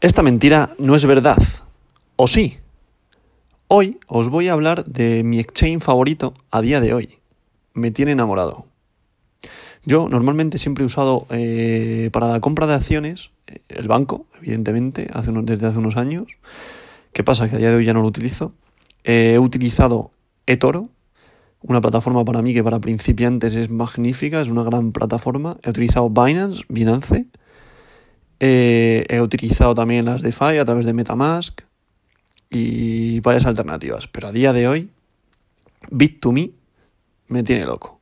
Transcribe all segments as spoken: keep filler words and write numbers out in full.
Esta mentira no es verdad, ¿o sí? Hoy os voy a hablar de mi exchange favorito a día de hoy. Me tiene enamorado. Yo normalmente siempre he usado eh, para la compra de acciones eh, el banco, evidentemente, hace unos, desde hace unos años. ¿Qué pasa? Que a día de hoy ya no lo utilizo. Eh, he utilizado eToro, una plataforma para mí que para principiantes es magnífica, es una gran plataforma. He utilizado Binance, Binance. Eh, he utilizado también las DeFi a través de Metamask y varias alternativas, pero a día de hoy Bit to Me me tiene loco.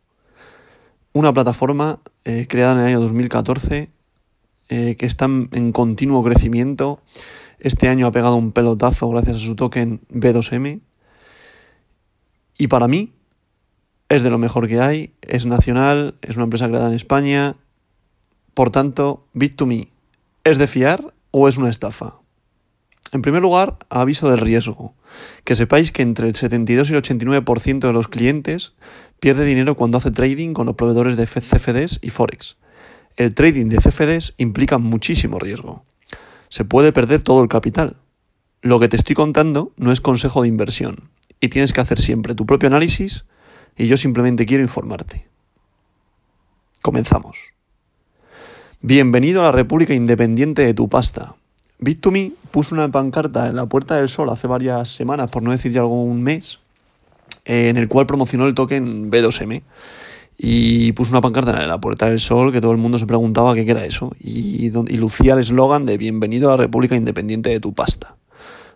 Una plataforma eh, creada en el año dos mil catorce eh, que está en, en continuo crecimiento. Este año ha pegado un pelotazo gracias a su token B dos M y para mí es de lo mejor que hay, es nacional, es una empresa creada en España. Por tanto, Bit to Me, ¿es de fiar o es una estafa? En primer lugar, aviso del riesgo. Que sepáis que entre el setenta y dos y el ochenta y nueve por ciento de los clientes pierde dinero cuando hace trading con los proveedores de C F Ds y Forex. El trading de C F Ds implica muchísimo riesgo. Se puede perder todo el capital. Lo que te estoy contando no es consejo de inversión y tienes que hacer siempre tu propio análisis y yo simplemente quiero informarte. Comenzamos. Bienvenido a la República Independiente de tu pasta. Bit to Me puso una pancarta en la Puerta del Sol hace varias semanas, por no decir ya algún mes, en el cual promocionó el token B dos M. Y puso una pancarta en la Puerta del Sol que todo el mundo se preguntaba qué era eso. Y, y lucía el eslogan de Bienvenido a la República Independiente de tu pasta.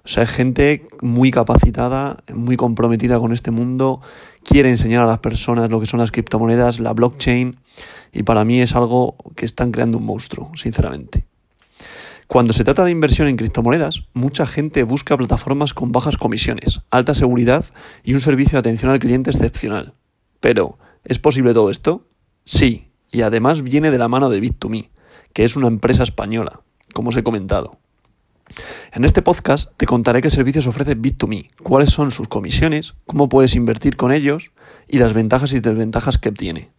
O sea, es gente muy capacitada, muy comprometida con este mundo, quiere enseñar a las personas lo que son las criptomonedas, la blockchain, y para mí es algo que están creando un monstruo, sinceramente. Cuando se trata de inversión en criptomonedas, mucha gente busca plataformas con bajas comisiones, alta seguridad y un servicio de atención al cliente excepcional. Pero, ¿es posible todo esto? Sí, y además viene de la mano de Bit to Me, que es una empresa española, como os he comentado. En este podcast te contaré qué servicios ofrece Bit to Me, cuáles son sus comisiones, cómo puedes invertir con ellos y las ventajas y desventajas que obtiene.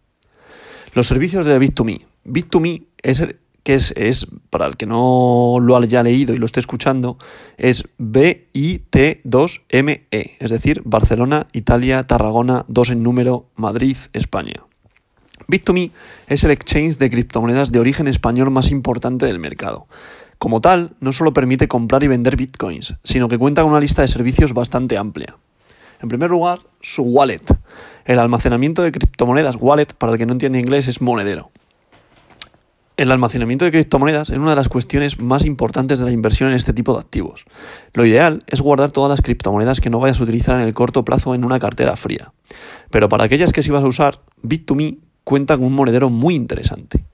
Los servicios de Bit to Me. Bit to Me es, el, que es, es para el que no lo haya leído y lo esté escuchando, es B I T dos M E, es decir, Barcelona, Italia, Tarragona, dos en número, Madrid, España. Bit to Me es el exchange de criptomonedas de origen español más importante del mercado. Como tal, no solo permite comprar y vender bitcoins, sino que cuenta con una lista de servicios bastante amplia. En primer lugar, su wallet. El almacenamiento de criptomonedas, wallet, para el que no entiende inglés, es monedero. El almacenamiento de criptomonedas es una de las cuestiones más importantes de la inversión en este tipo de activos. Lo ideal es guardar todas las criptomonedas que no vayas a utilizar en el corto plazo en una cartera fría. Pero para aquellas que sí vas a usar, Bit to Me cuenta con un monedero muy interesante.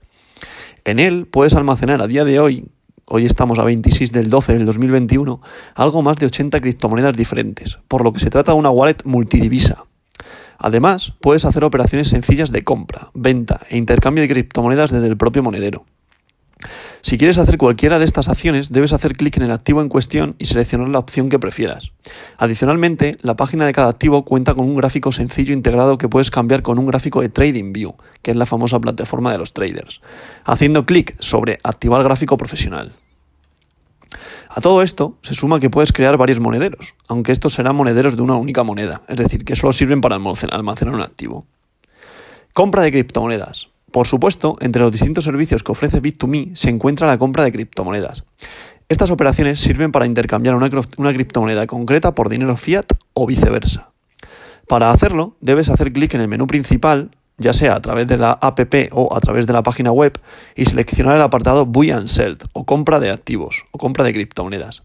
En él puedes almacenar a día de hoy, hoy estamos a veintiséis del doce del dos mil veintiuno, algo más de ochenta criptomonedas diferentes, por lo que se trata de una wallet multidivisa. Además, puedes hacer operaciones sencillas de compra, venta e intercambio de criptomonedas desde el propio monedero. Si quieres hacer cualquiera de estas acciones, debes hacer clic en el activo en cuestión y seleccionar la opción que prefieras. Adicionalmente, la página de cada activo cuenta con un gráfico sencillo integrado que puedes cambiar con un gráfico de TradingView, que es la famosa plataforma de los traders, haciendo clic sobre Activar gráfico profesional. A todo esto se suma que puedes crear varios monederos, aunque estos serán monederos de una única moneda, es decir, que solo sirven para almacenar un activo. Compra de criptomonedas. Por supuesto, entre los distintos servicios que ofrece Bit to Me se encuentra la compra de criptomonedas. Estas operaciones sirven para intercambiar una, una criptomoneda concreta por dinero fiat o viceversa. Para hacerlo, debes hacer clic en el menú principal, ya sea a través de la app o a través de la página web, y seleccionar el apartado Buy and Sell, o compra de activos, o compra de criptomonedas.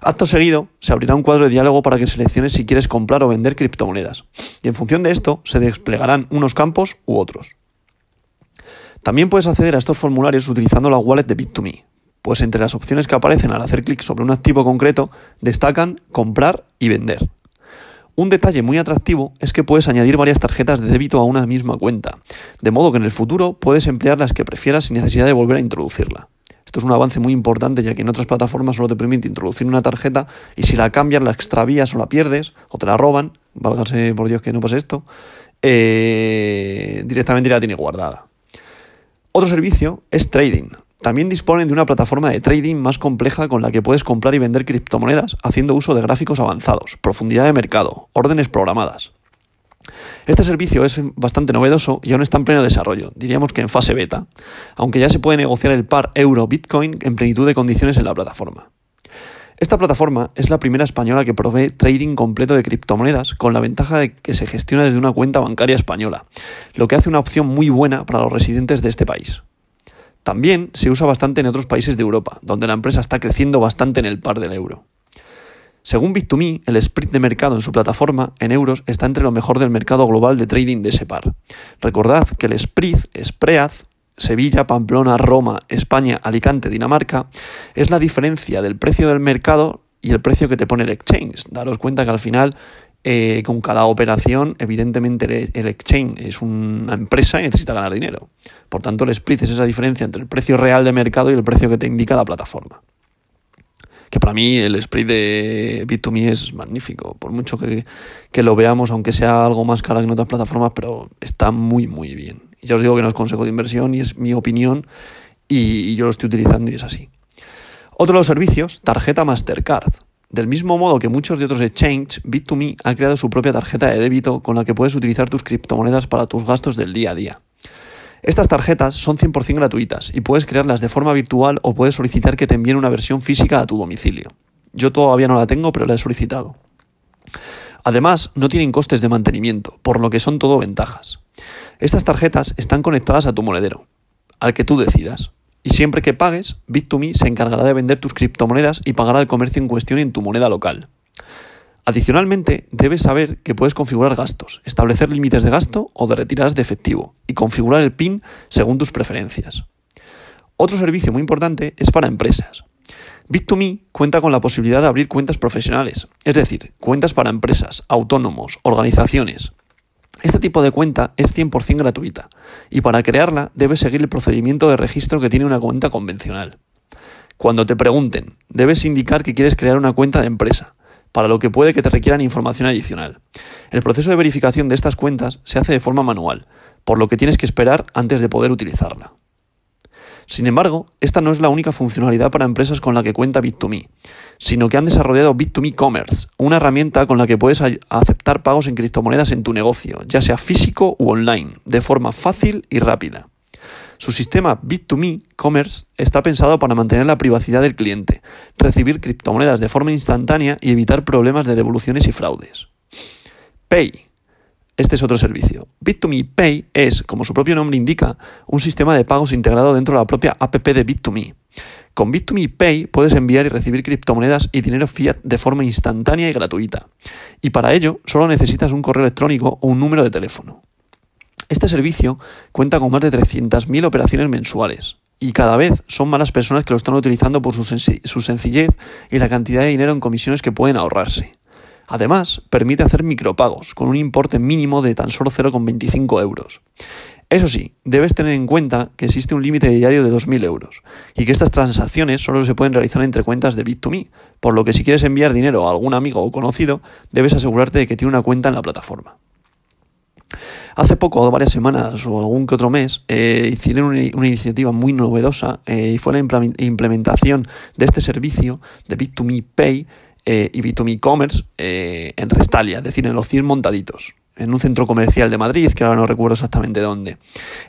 Acto seguido, se abrirá un cuadro de diálogo para que selecciones si quieres comprar o vender criptomonedas, y en función de esto se desplegarán unos campos u otros. También puedes acceder a estos formularios utilizando la wallet de Bit to Me, pues entre las opciones que aparecen al hacer clic sobre un activo concreto destacan comprar y vender. Un detalle muy atractivo es que puedes añadir varias tarjetas de débito a una misma cuenta, de modo que en el futuro puedes emplear las que prefieras sin necesidad de volver a introducirla. Esto es un avance muy importante, ya que en otras plataformas solo te permite introducir una tarjeta y si la cambias, la extravías o la pierdes, o te la roban, válgase por Dios que no pase esto, eh, directamente ya la tienes guardada. Otro servicio es trading. También disponen de una plataforma de trading más compleja con la que puedes comprar y vender criptomonedas haciendo uso de gráficos avanzados, profundidad de mercado, órdenes programadas. Este servicio es bastante novedoso y aún está en pleno desarrollo, diríamos que en fase beta, aunque ya se puede negociar el par euro-bitcoin en plenitud de condiciones en la plataforma. Esta plataforma es la primera española que provee trading completo de criptomonedas, con la ventaja de que se gestiona desde una cuenta bancaria española, lo que hace una opción muy buena para los residentes de este país. También se usa bastante en otros países de Europa, donde la empresa está creciendo bastante en el par del euro. Según Bit to Me, el spread de mercado en su plataforma en euros está entre lo mejor del mercado global de trading de ese par. Recordad que el spread, spread, Sevilla, Pamplona, Roma, España, Alicante, Dinamarca, es la diferencia del precio del mercado y el precio que te pone el exchange. Daros cuenta que al final, eh, con cada operación, evidentemente el exchange es una empresa y necesita ganar dinero. Por tanto, el spread es esa diferencia entre el precio real de mercado y el precio que te indica la plataforma. Que para mí el spread de Bit to Me es magnífico, por mucho que, que lo veamos, aunque sea algo más cara que en otras plataformas, pero está muy muy bien. Y ya os digo que no es consejo de inversión y es mi opinión y, y yo lo estoy utilizando y es así. Otro de los servicios, tarjeta Mastercard. Del mismo modo que muchos de otros exchanges, Bit to Me ha creado su propia tarjeta de débito con la que puedes utilizar tus criptomonedas para tus gastos del día a día. Estas tarjetas son cien por ciento gratuitas y puedes crearlas de forma virtual o puedes solicitar que te envíen una versión física a tu domicilio. Yo todavía no la tengo, pero la he solicitado. Además, no tienen costes de mantenimiento, por lo que son todo ventajas. Estas tarjetas están conectadas a tu monedero, al que tú decidas. Y siempre que pagues, Bit to Me se encargará de vender tus criptomonedas y pagará el comercio en cuestión en tu moneda local. Adicionalmente, debes saber que puedes configurar gastos, establecer límites de gasto o de retiradas de efectivo y configurar el PIN según tus preferencias. Otro servicio muy importante es para empresas. Bit to Me cuenta con la posibilidad de abrir cuentas profesionales, es decir, cuentas para empresas, autónomos, organizaciones. Este tipo de cuenta es cien por ciento gratuita y para crearla debes seguir el procedimiento de registro que tiene una cuenta convencional. Cuando te pregunten, debes indicar que quieres crear una cuenta de empresa, para lo que puede que te requieran información adicional. El proceso de verificación de estas cuentas se hace de forma manual, por lo que tienes que esperar antes de poder utilizarla. Sin embargo, esta no es la única funcionalidad para empresas con la que cuenta Bit to Me, sino que han desarrollado Bit to Me Commerce, una herramienta con la que puedes aceptar pagos en criptomonedas en tu negocio, ya sea físico u online, de forma fácil y rápida. Su sistema Bit to Me Commerce está pensado para mantener la privacidad del cliente, recibir criptomonedas de forma instantánea y evitar problemas de devoluciones y fraudes. Pay. Este es otro servicio. Bit to Me Pay es, como su propio nombre indica, un sistema de pagos integrado dentro de la propia app de Bit to Me. Con Bit to Me Pay puedes enviar y recibir criptomonedas y dinero fiat de forma instantánea y gratuita. Y para ello solo necesitas un correo electrónico o un número de teléfono. Este servicio cuenta con más de trescientas mil operaciones mensuales y cada vez son más las personas que lo están utilizando por su, senc- su sencillez y la cantidad de dinero en comisiones que pueden ahorrarse. Además, permite hacer micropagos con un importe mínimo de tan solo cero coma veinticinco euros. Eso sí, debes tener en cuenta que existe un límite diario de dos mil euros y que estas transacciones solo se pueden realizar entre cuentas de Bit to Me, por lo que si quieres enviar dinero a algún amigo o conocido, debes asegurarte de que tiene una cuenta en la plataforma. Hace poco, varias semanas o algún que otro mes, eh, hicieron una, una iniciativa muy novedosa eh, y fue la implementación de este servicio de Bit to Me Pay eh, y Bit to Me Commerce eh, en Restalia, es decir, en los Cien Montaditos, en un centro comercial de Madrid, que ahora no recuerdo exactamente dónde,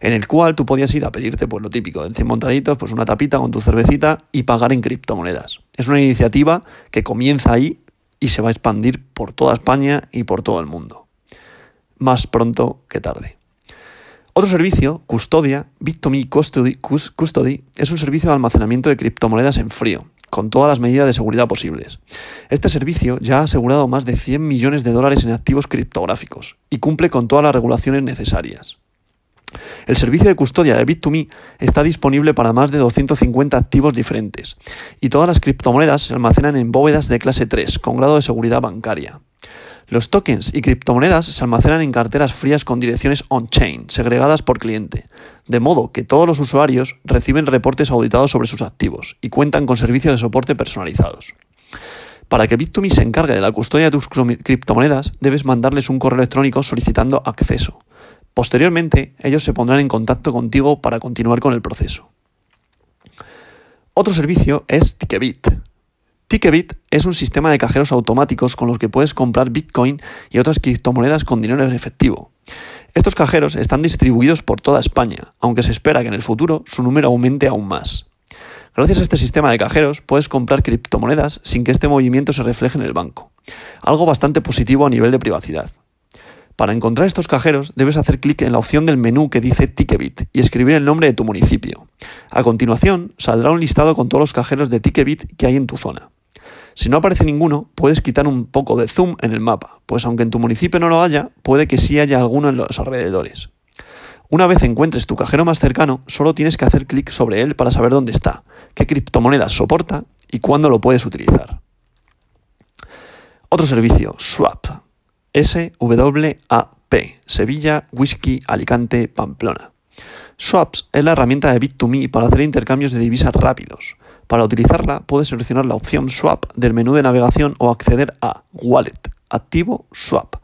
en el cual tú podías ir a pedirte pues lo típico, en Cien Montaditos, pues una tapita con tu cervecita y pagar en criptomonedas. Es una iniciativa que comienza ahí y se va a expandir por toda España y por todo el mundo. Más pronto que tarde. Otro servicio, Custodia, Bit to Me Custody, Custody, es un servicio de almacenamiento de criptomonedas en frío, con todas las medidas de seguridad posibles. Este servicio ya ha asegurado más de cien millones de dólares en activos criptográficos y cumple con todas las regulaciones necesarias. El servicio de custodia de Bit to Me está disponible para más de doscientos cincuenta activos diferentes y todas las criptomonedas se almacenan en bóvedas de clase tres con grado de seguridad bancaria. Los tokens y criptomonedas se almacenan en carteras frías con direcciones on-chain, segregadas por cliente, de modo que todos los usuarios reciben reportes auditados sobre sus activos y cuentan con servicios de soporte personalizados. Para que Bit to Me se encargue de la custodia de tus criptomonedas, debes mandarles un correo electrónico solicitando acceso. Posteriormente, ellos se pondrán en contacto contigo para continuar con el proceso. Otro servicio es Tickebit. Tickebit es un sistema de cajeros automáticos con los que puedes comprar Bitcoin y otras criptomonedas con dinero en efectivo. Estos cajeros están distribuidos por toda España, aunque se espera que en el futuro su número aumente aún más. Gracias a este sistema de cajeros puedes comprar criptomonedas sin que este movimiento se refleje en el banco, algo bastante positivo a nivel de privacidad. Para encontrar estos cajeros debes hacer clic en la opción del menú que dice Tickebit y escribir el nombre de tu municipio. A continuación saldrá un listado con todos los cajeros de Tickebit que hay en tu zona. Si no aparece ninguno, puedes quitar un poco de zoom en el mapa, pues aunque en tu municipio no lo haya, puede que sí haya alguno en los alrededores. Una vez encuentres tu cajero más cercano, solo tienes que hacer clic sobre él para saber dónde está, qué criptomonedas soporta y cuándo lo puedes utilizar. Otro servicio, Swap. S W A P, Sevilla, Whisky, Alicante, Pamplona. Swaps es la herramienta de Bit to Me para hacer intercambios de divisas rápidos. Para utilizarla, puedes seleccionar la opción Swap del menú de navegación o acceder a Wallet, Activo, Swap.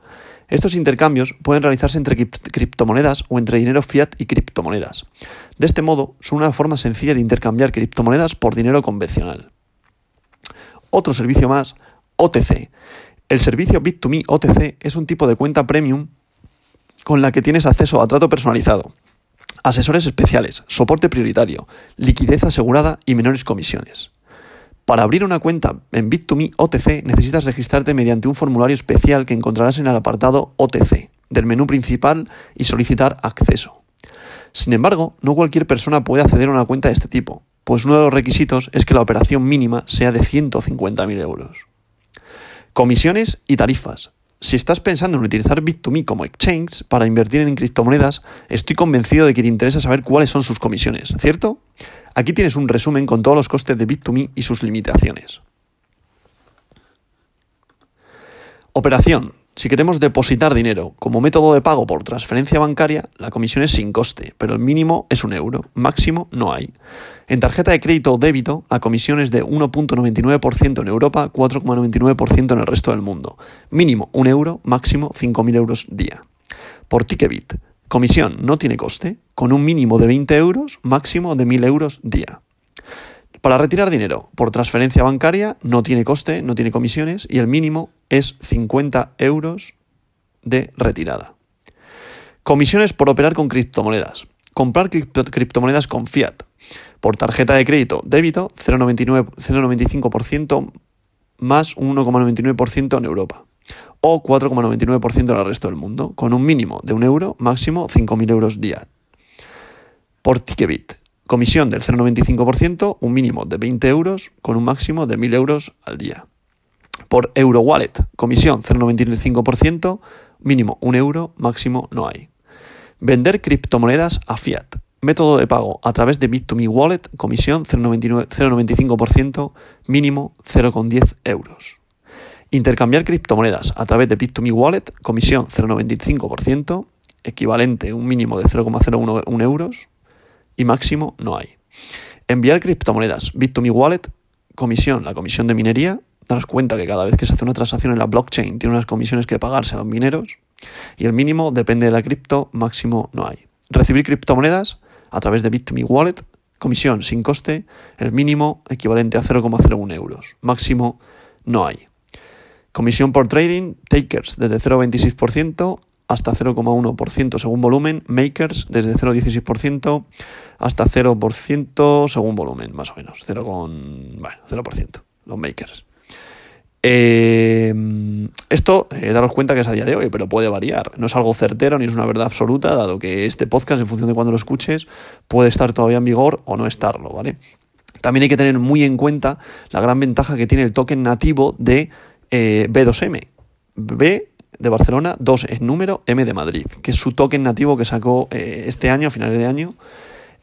Estos intercambios pueden realizarse entre criptomonedas o entre dinero fiat y criptomonedas. De este modo, son una forma sencilla de intercambiar criptomonedas por dinero convencional. Otro servicio más, O T C. El servicio Bit to Me O T C es un tipo de cuenta premium con la que tienes acceso a trato personalizado, asesores especiales, soporte prioritario, liquidez asegurada y menores comisiones. Para abrir una cuenta en Bit to Me O T C necesitas registrarte mediante un formulario especial que encontrarás en el apartado O T C del menú principal y solicitar acceso. Sin embargo, no cualquier persona puede acceder a una cuenta de este tipo, pues uno de los requisitos es que la operación mínima sea de ciento cincuenta mil euros. Comisiones y tarifas. Si estás pensando en utilizar Bit to Me como exchange para invertir en criptomonedas, estoy convencido de que te interesa saber cuáles son sus comisiones, ¿cierto? Aquí tienes un resumen con todos los costes de Bit to Me y sus limitaciones. Operación. Si queremos depositar dinero como método de pago por transferencia bancaria, la comisión es sin coste, pero el mínimo es un euro, máximo no hay. En tarjeta de crédito o débito, la comisión es de uno coma noventa y nueve por ciento en Europa, cuatro coma noventa y nueve por ciento en el resto del mundo. Mínimo un euro, máximo cinco mil euros día. Por Tickebit, comisión no tiene coste, con un mínimo de veinte euros, máximo de mil euros día. Para retirar dinero por transferencia bancaria no tiene coste, no tiene comisiones y el mínimo es cincuenta euros de retirada. Comisiones por operar con criptomonedas. Comprar cripto- criptomonedas con fiat. Por tarjeta de crédito, débito, cero coma noventa y cinco por ciento más uno coma noventa y nueve por ciento en Europa o cuatro coma noventa y nueve por ciento en el resto del mundo, con un mínimo de un euro, máximo cinco mil euros día. Por Tickebit. Comisión del cero coma noventa y cinco por ciento, un mínimo de veinte euros con un máximo de mil euros al día. Por EuroWallet, comisión cero coma noventa y cinco por ciento, mínimo un euro, máximo no hay. Vender criptomonedas a fiat. Método de pago a través de Bit to Me Wallet, comisión cero coma noventa y cinco por ciento, mínimo cero coma diez euros. Intercambiar criptomonedas a través de Bit to Me Wallet, comisión cero coma noventa y cinco por ciento, equivalente a un mínimo de cero coma cero uno euros. Y máximo no hay. Enviar criptomonedas Bit to Me Wallet, comisión, la comisión de minería, darás cuenta que cada vez que se hace una transacción en la blockchain tiene unas comisiones que pagarse a los mineros y el mínimo depende de la cripto, máximo no hay. Recibir criptomonedas a través de Bit to Me Wallet, comisión sin coste, el mínimo equivalente a cero coma cero uno euros, máximo no hay. Comisión por trading, takers desde cero coma veintiséis por ciento hasta cero coma uno por ciento según volumen, makers desde cero coma dieciséis por ciento hasta cero por ciento según volumen, más o menos, cero, con, bueno, cero por ciento, los makers. Eh, esto, eh, daros cuenta que es a día de hoy, pero puede variar, no es algo certero ni es una verdad absoluta, dado que este podcast, en función de cuando lo escuches, puede estar todavía en vigor o no estarlo, ¿vale? También hay que tener muy en cuenta la gran ventaja que tiene el token nativo de eh, B dos M, B de Barcelona, dos en número, M de Madrid, que es su token nativo que sacó eh, este año, a finales de año,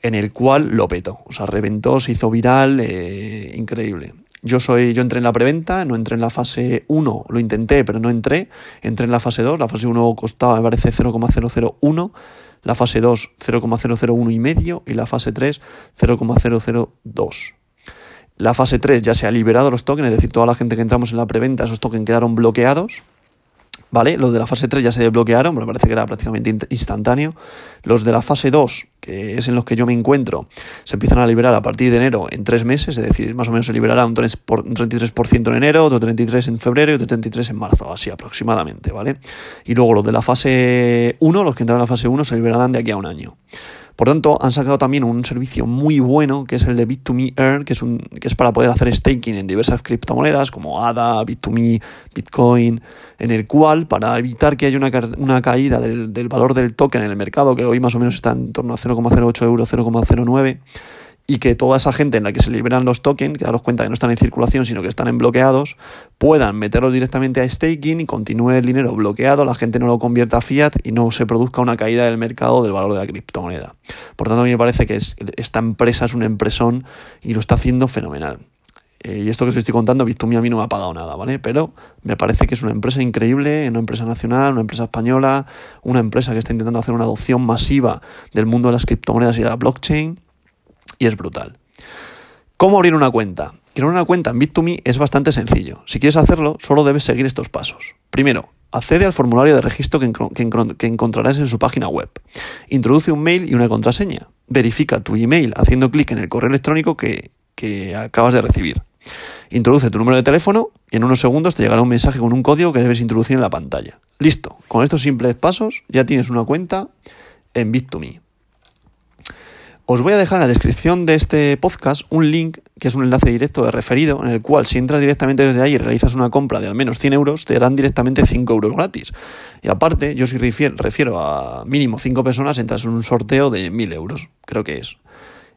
en el cual lo petó, o sea, reventó, se hizo viral, eh, increíble. Yo soy, yo entré en la preventa, no entré en la fase uno, lo intenté, pero no entré, entré en la fase dos, la fase uno costaba, me parece, cero coma cero cero uno, la fase dos, cero coma cero cero uno y medio, y la fase tres, cero coma cero cero dos. La fase tres ya se ha liberado los tokens, es decir, toda la gente que entramos en la preventa, esos tokens quedaron bloqueados, Vale, los de la fase tres ya se desbloquearon, me parece que era prácticamente instantáneo. Los de la fase dos, que es en los que yo me encuentro, se empiezan a liberar a partir de enero en tres meses, es decir, más o menos se liberará un treinta y tres por ciento en enero, otro treinta y tres por ciento en febrero y otro treinta y tres por ciento en marzo, así aproximadamente, ¿vale? Y luego los de la fase uno, los que entran en la fase uno, se liberarán de aquí a un año. Por tanto, han sacado también un servicio muy bueno, que es el de Bit to Me Earn, que es, un, que es para poder hacer staking en diversas criptomonedas como A D A, Bit to Me, Bitcoin, en el cual, para evitar que haya una, una caída del, del valor del token en el mercado, que hoy más o menos está en torno a cero coma cero ocho euros, cero coma cero nueve, y que toda esa gente en la que se liberan los tokens, que daros cuenta que no están en circulación, sino que están en bloqueados, puedan meterlos directamente a staking y continúe el dinero bloqueado, la gente no lo convierta a fiat y no se produzca una caída del mercado del valor de la criptomoneda. Por tanto, a mí me parece que es, esta empresa es un empresón y lo está haciendo fenomenal. Eh, y esto que os estoy contando, Bit to Me a mí no me ha pagado nada, ¿vale? Pero me parece que es una empresa increíble, una empresa nacional, una empresa española, una empresa que está intentando hacer una adopción masiva del mundo de las criptomonedas y de la blockchain. Y es brutal. ¿Cómo abrir una cuenta? Crear una cuenta en Bit to Me es bastante sencillo. Si quieres hacerlo, solo debes seguir estos pasos. Primero, accede al formulario de registro que, enco- que, enco- que encontrarás en su página web. Introduce un mail y una contraseña. Verifica tu email haciendo clic en el correo electrónico que, que acabas de recibir. Introduce tu número de teléfono y en unos segundos te llegará un mensaje con un código que debes introducir en la pantalla. Listo. Con estos simples pasos ya tienes una cuenta en Bit to Me. Os voy a dejar en la descripción de este podcast un link, que es un enlace directo de referido, en el cual si entras directamente desde ahí y realizas una compra de al menos cien euros, te darán directamente cinco euros gratis. Y aparte, yo si refiero, refiero a mínimo cinco personas, entras en un sorteo de mil euros, creo que es.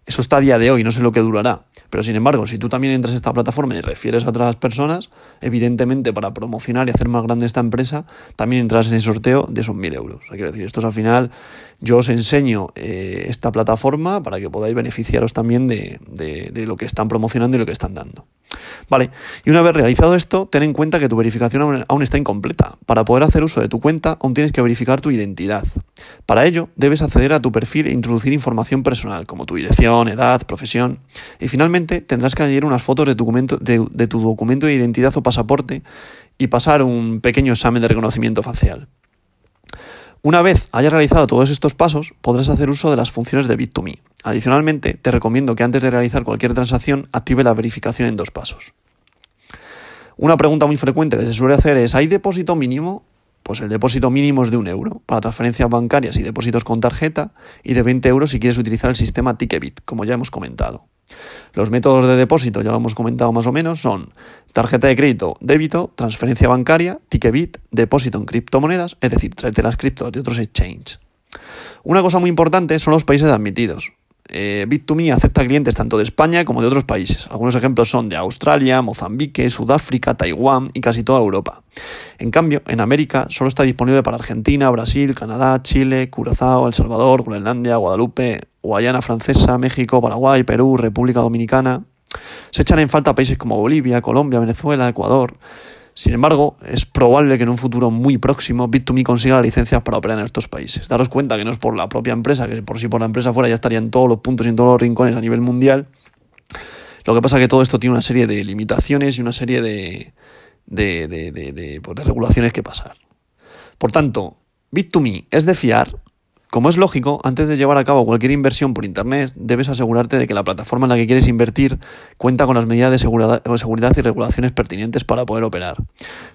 Eso está a día de hoy, no sé lo que durará. Pero sin embargo, si tú también entras a esta plataforma y refieres a otras personas, evidentemente para promocionar y hacer más grande esta empresa, también entras en el sorteo de esos mil euros. O sea, quiero decir, esto es al final, yo os enseño eh, esta plataforma para que podáis beneficiaros también de, de, de lo que están promocionando y lo que están dando. Vale, y una vez realizado esto, ten en cuenta que tu verificación aún, aún está incompleta. Para poder hacer uso de tu cuenta, aún tienes que verificar tu identidad. Para ello, debes acceder a tu perfil e introducir información personal, como tu dirección, edad, profesión. Y finalmente, tendrás que añadir unas fotos de tu documento de, de, tu documento de identidad o pasaporte y pasar un pequeño examen de reconocimiento facial. Una vez hayas realizado todos estos pasos, podrás hacer uso de las funciones de Bit to Me. Adicionalmente, te recomiendo que antes de realizar cualquier transacción, active la verificación en dos pasos. Una pregunta muy frecuente que se suele hacer es ¿hay depósito mínimo? Pues el depósito mínimo es de un euro para transferencias bancarias y depósitos con tarjeta y de veinte euros si quieres utilizar el sistema Tickebit, como ya hemos comentado. Los métodos de depósito, ya lo hemos comentado más o menos, son tarjeta de crédito, débito, transferencia bancaria, Tickebit, depósito en criptomonedas, es decir, de las criptos de otros exchanges. Una cosa muy importante son los países admitidos. Eh, Bit to Me acepta clientes tanto de España como de otros países. Algunos ejemplos son de Australia, Mozambique, Sudáfrica, Taiwán y casi toda Europa. En cambio, en América solo está disponible para Argentina, Brasil, Canadá, Chile, Curazao, El Salvador, Groenlandia, Guadalupe, Guayana Francesa, México, Paraguay, Perú, República Dominicana. Se echan en falta países como Bolivia, Colombia, Venezuela, Ecuador. Sin embargo, es probable que en un futuro muy próximo Bit to Me consiga las licencias para operar en estos países. Daros cuenta que no es por la propia empresa, que por si por la empresa fuera ya estaría en todos los puntos y en todos los rincones a nivel mundial. Lo que pasa es que todo esto tiene una serie de limitaciones y una serie de, de, de, de, de, pues de regulaciones que pasar. Por tanto, Bit to Me es de fiar. Como es lógico, antes de llevar a cabo cualquier inversión por Internet, debes asegurarte de que la plataforma en la que quieres invertir cuenta con las medidas de seguridad y regulaciones pertinentes para poder operar.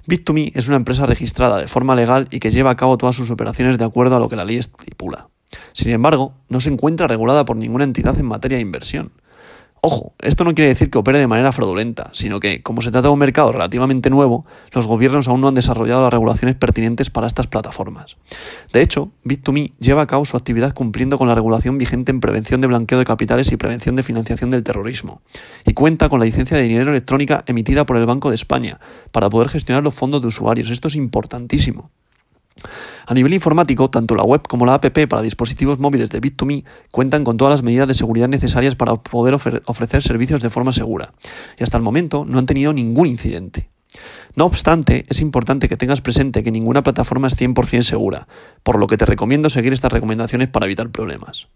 Bit to Me es una empresa registrada de forma legal y que lleva a cabo todas sus operaciones de acuerdo a lo que la ley estipula. Sin embargo, no se encuentra regulada por ninguna entidad en materia de inversión. Ojo, esto no quiere decir que opere de manera fraudulenta, sino que, como se trata de un mercado relativamente nuevo, los gobiernos aún no han desarrollado las regulaciones pertinentes para estas plataformas. De hecho, Bit to Me lleva a cabo su actividad cumpliendo con la regulación vigente en prevención de blanqueo de capitales y prevención de financiación del terrorismo, y cuenta con la licencia de dinero electrónica emitida por el Banco de España para poder gestionar los fondos de usuarios. Esto es importantísimo. A nivel informático, tanto la web como la app para dispositivos móviles de Bit to Me cuentan con todas las medidas de seguridad necesarias para poder ofrecer servicios de forma segura, y hasta el momento no han tenido ningún incidente. No obstante, es importante que tengas presente que ninguna plataforma es cien por ciento segura, por lo que te recomiendo seguir estas recomendaciones para evitar problemas.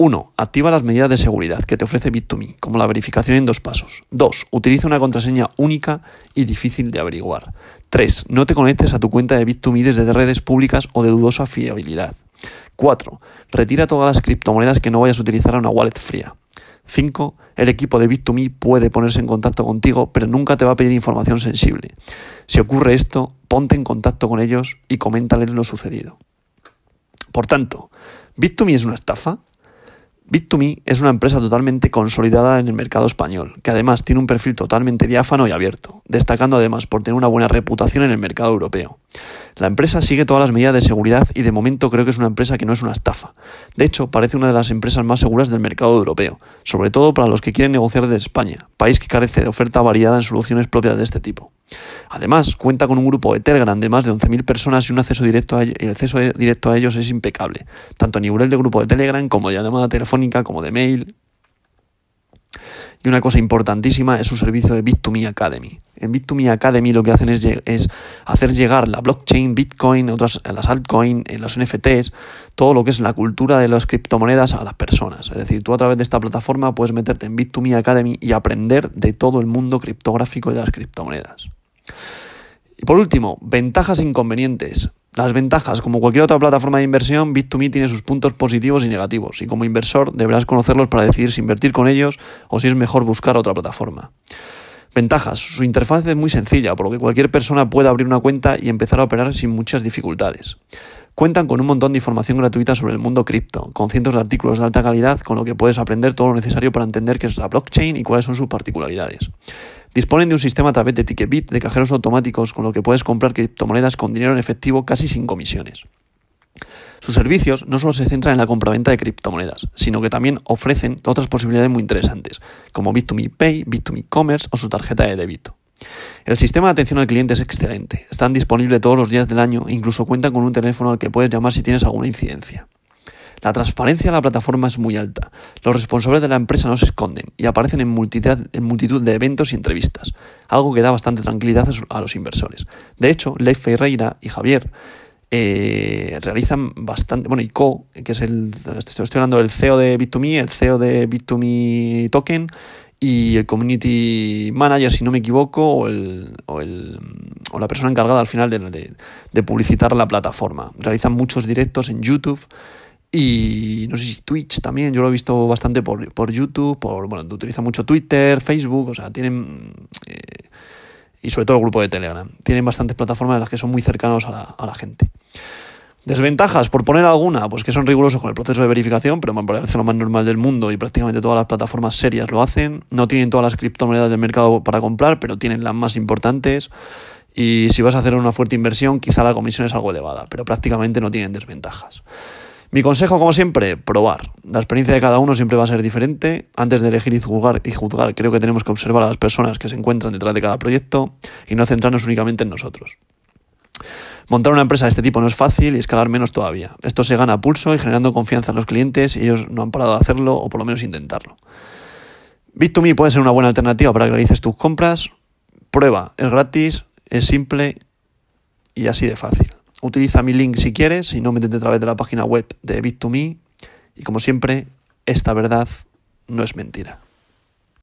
uno. Activa las medidas de seguridad que te ofrece bit to me, como la verificación en dos pasos. dos. Utiliza una contraseña única y difícil de averiguar. tres. No te conectes a tu cuenta de bit to me desde redes públicas o de dudosa fiabilidad. cuatro. Retira todas las criptomonedas que no vayas a utilizar a una wallet fría. cinco. El equipo de bit to me puede ponerse en contacto contigo, pero nunca te va a pedir información sensible. Si ocurre esto, ponte en contacto con ellos y coméntales lo sucedido. Por tanto, ¿bit to me es una estafa? bit to me es una empresa totalmente consolidada en el mercado español, que además tiene un perfil totalmente diáfano y abierto, destacando además por tener una buena reputación en el mercado europeo. La empresa sigue todas las medidas de seguridad y de momento creo que es una empresa que no es una estafa. De hecho, parece una de las empresas más seguras del mercado europeo, sobre todo para los que quieren negociar desde España, país que carece de oferta variada en soluciones propias de este tipo. Además, cuenta con un grupo de Telegram de más de once mil personas y un acceso directo a, el acceso directo a ellos es impecable, tanto a nivel de grupo de Telegram como de llamada telefónica como de mail. Y una cosa importantísima es su servicio de bit to me Academy. En bit to me Academy lo que hacen es, es hacer llegar la blockchain, Bitcoin, otras, las altcoins, los N F Ts, todo lo que es la cultura de las criptomonedas a las personas. Es decir, tú a través de esta plataforma puedes meterte en bit to me Academy y aprender de todo el mundo criptográfico de las criptomonedas. Y por último, ventajas e inconvenientes. Las ventajas, como cualquier otra plataforma de inversión, bit to me tiene sus puntos positivos y negativos, y como inversor deberás conocerlos para decidir si invertir con ellos o si es mejor buscar otra plataforma. Ventajas, su interfaz es muy sencilla, por lo que cualquier persona puede abrir una cuenta y empezar a operar sin muchas dificultades. Cuentan con un montón de información gratuita sobre el mundo cripto, con cientos de artículos de alta calidad con lo que puedes aprender todo lo necesario para entender qué es la blockchain y cuáles son sus particularidades. Disponen de un sistema a través de Tickebit de cajeros automáticos con lo que puedes comprar criptomonedas con dinero en efectivo casi sin comisiones. Sus servicios no solo se centran en la compraventa de criptomonedas, sino que también ofrecen otras posibilidades muy interesantes, como bit to me Pay, bit to me Commerce o su tarjeta de débito. El sistema de atención al cliente es excelente, están disponibles todos los días del año e incluso cuentan con un teléfono al que puedes llamar si tienes alguna incidencia. La transparencia de la plataforma es muy alta, los responsables de la empresa no se esconden y aparecen en multitud, en multitud de eventos y entrevistas, algo que da bastante tranquilidad a los inversores. De hecho, Leif Ferreira y Javier Eh, realizan bastante, bueno, y Co, que es el, estoy hablando del C E O de bit to me, el C E O de bit to me Token y el Community Manager, si no me equivoco, o, el, o, el, o la persona encargada al final de, de, de publicitar la plataforma. Realizan muchos directos en YouTube y no sé si Twitch también, yo lo he visto bastante por, por YouTube, por, bueno, utilizan mucho Twitter, Facebook, o sea, tienen... Eh, y sobre todo el grupo de Telegram. Tienen bastantes plataformas en las que son muy cercanos a la, a la gente. Desventajas, por poner alguna, pues que son rigurosos con el proceso de verificación, pero me parece lo más normal del mundo y prácticamente todas las plataformas serias lo hacen. No tienen todas las criptomonedas del mercado para comprar, pero tienen las más importantes. Y si vas a hacer una fuerte inversión, quizá la comisión es algo elevada, pero prácticamente no tienen desventajas. Mi consejo, como siempre, probar. La experiencia de cada uno siempre va a ser diferente. Antes de elegir y juzgar, y juzgar, creo que tenemos que observar a las personas que se encuentran detrás de cada proyecto y no centrarnos únicamente en nosotros. Montar una empresa de este tipo no es fácil y escalar menos todavía. Esto se gana a pulso y generando confianza en los clientes, y ellos no han parado de hacerlo o por lo menos intentarlo. bit to me puede ser una buena alternativa para que realices tus compras. Prueba, es gratis, es simple y así de fácil. Utiliza mi link si quieres, si no, métete a través de la página web de bit to me. Y como siempre, esta verdad no es mentira.